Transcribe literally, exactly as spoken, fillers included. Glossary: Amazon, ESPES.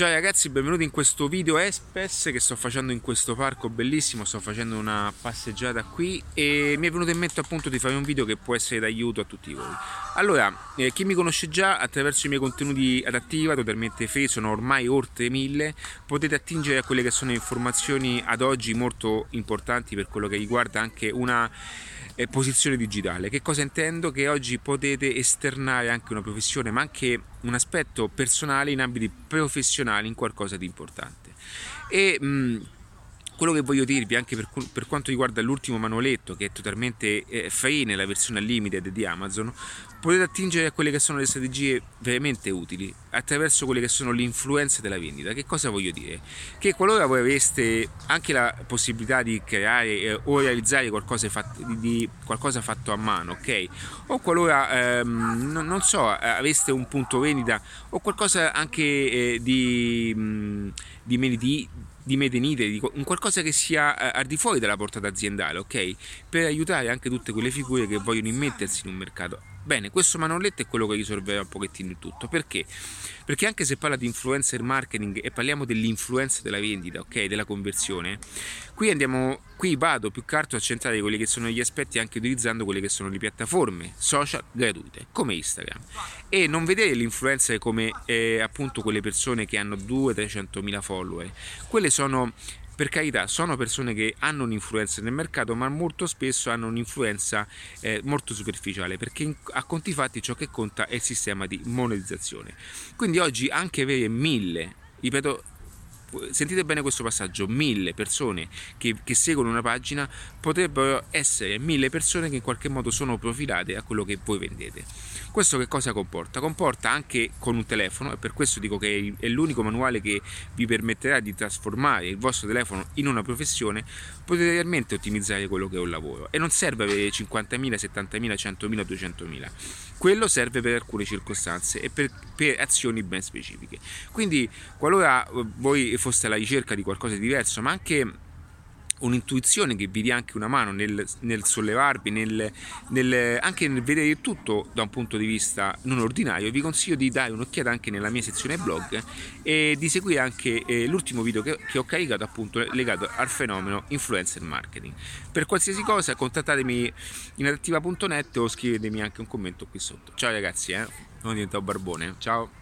Ciao ragazzi, benvenuti in questo video ESPES che sto facendo in questo parco bellissimo. Sto facendo una passeggiata qui e mi è venuto in mente appunto di fare un video che può essere d'aiuto a tutti voi. Allora, eh, chi mi conosce già attraverso i miei contenuti ad attiva, totalmente free, sono ormai oltre mille, potete attingere a quelle che sono informazioni ad oggi molto importanti per quello che riguarda anche una eh, posizione digitale. Che cosa intendo? Che oggi potete esternare anche una professione, ma anche un aspetto personale in ambiti professionali, in qualcosa di importante. E mh, quello che voglio dirvi anche per, per quanto riguarda l'ultimo manualetto, che è totalmente eh, free nella versione limited di Amazon, potete attingere a quelle che sono le strategie veramente utili attraverso quelle che sono le influenze della vendita. Che cosa voglio dire? Che qualora voi aveste anche la possibilità di creare eh, o realizzare qualcosa fatto, di, qualcosa fatto a mano, ok? O qualora, ehm, non, non so, aveste un punto vendita o qualcosa anche eh, di, mh, di mediti, di made in Italy, un qualcosa che sia al di fuori della portata aziendale, ok? Per aiutare anche tutte quelle figure che vogliono immettersi in un mercato. Bene, questo manualetto è quello che risolverà un pochettino il tutto. Perché? Perché anche se parla di influencer marketing e parliamo dell'influenza della vendita, ok, della conversione, qui andiamo, qui vado più che altro a centrare quelli che sono gli aspetti anche utilizzando quelle che sono le piattaforme social gratuite come Instagram, e non vedere l'influencer come eh, appunto quelle persone che hanno duecento trecentomila follower. Quelle sono, per carità, sono persone che hanno un'influenza nel mercato, ma molto spesso hanno un'influenza eh, molto superficiale, perché in, a conti fatti ciò che conta è il sistema di monetizzazione. Quindi oggi anche avere mille, ripeto, sentite bene questo passaggio, mille persone che, che seguono una pagina potrebbero essere mille persone che in qualche modo sono profilate a quello che voi vendete. Questo che cosa comporta? Comporta anche con un telefono, e per questo dico che è l'unico manuale che vi permetterà di trasformare il vostro telefono in una professione. Potete realmente ottimizzare quello che è un lavoro, e non serve avere cinquantamila, settantamila, centomila, duecentomila. Quello serve per alcune circostanze e per, per azioni ben specifiche. Quindi qualora voi foste alla ricerca di qualcosa di diverso, ma anche un'intuizione che vi dia anche una mano nel, nel sollevarvi, nel, nel, anche nel vedere tutto da un punto di vista non ordinario, vi consiglio di dare un'occhiata anche nella mia sezione blog e di seguire anche eh, l'ultimo video che, che ho caricato appunto legato al fenomeno influencer marketing. Per qualsiasi cosa contattatemi in adattiva punto net o scrivetemi anche un commento qui sotto. Ciao ragazzi, eh? Non divento barbone, ciao!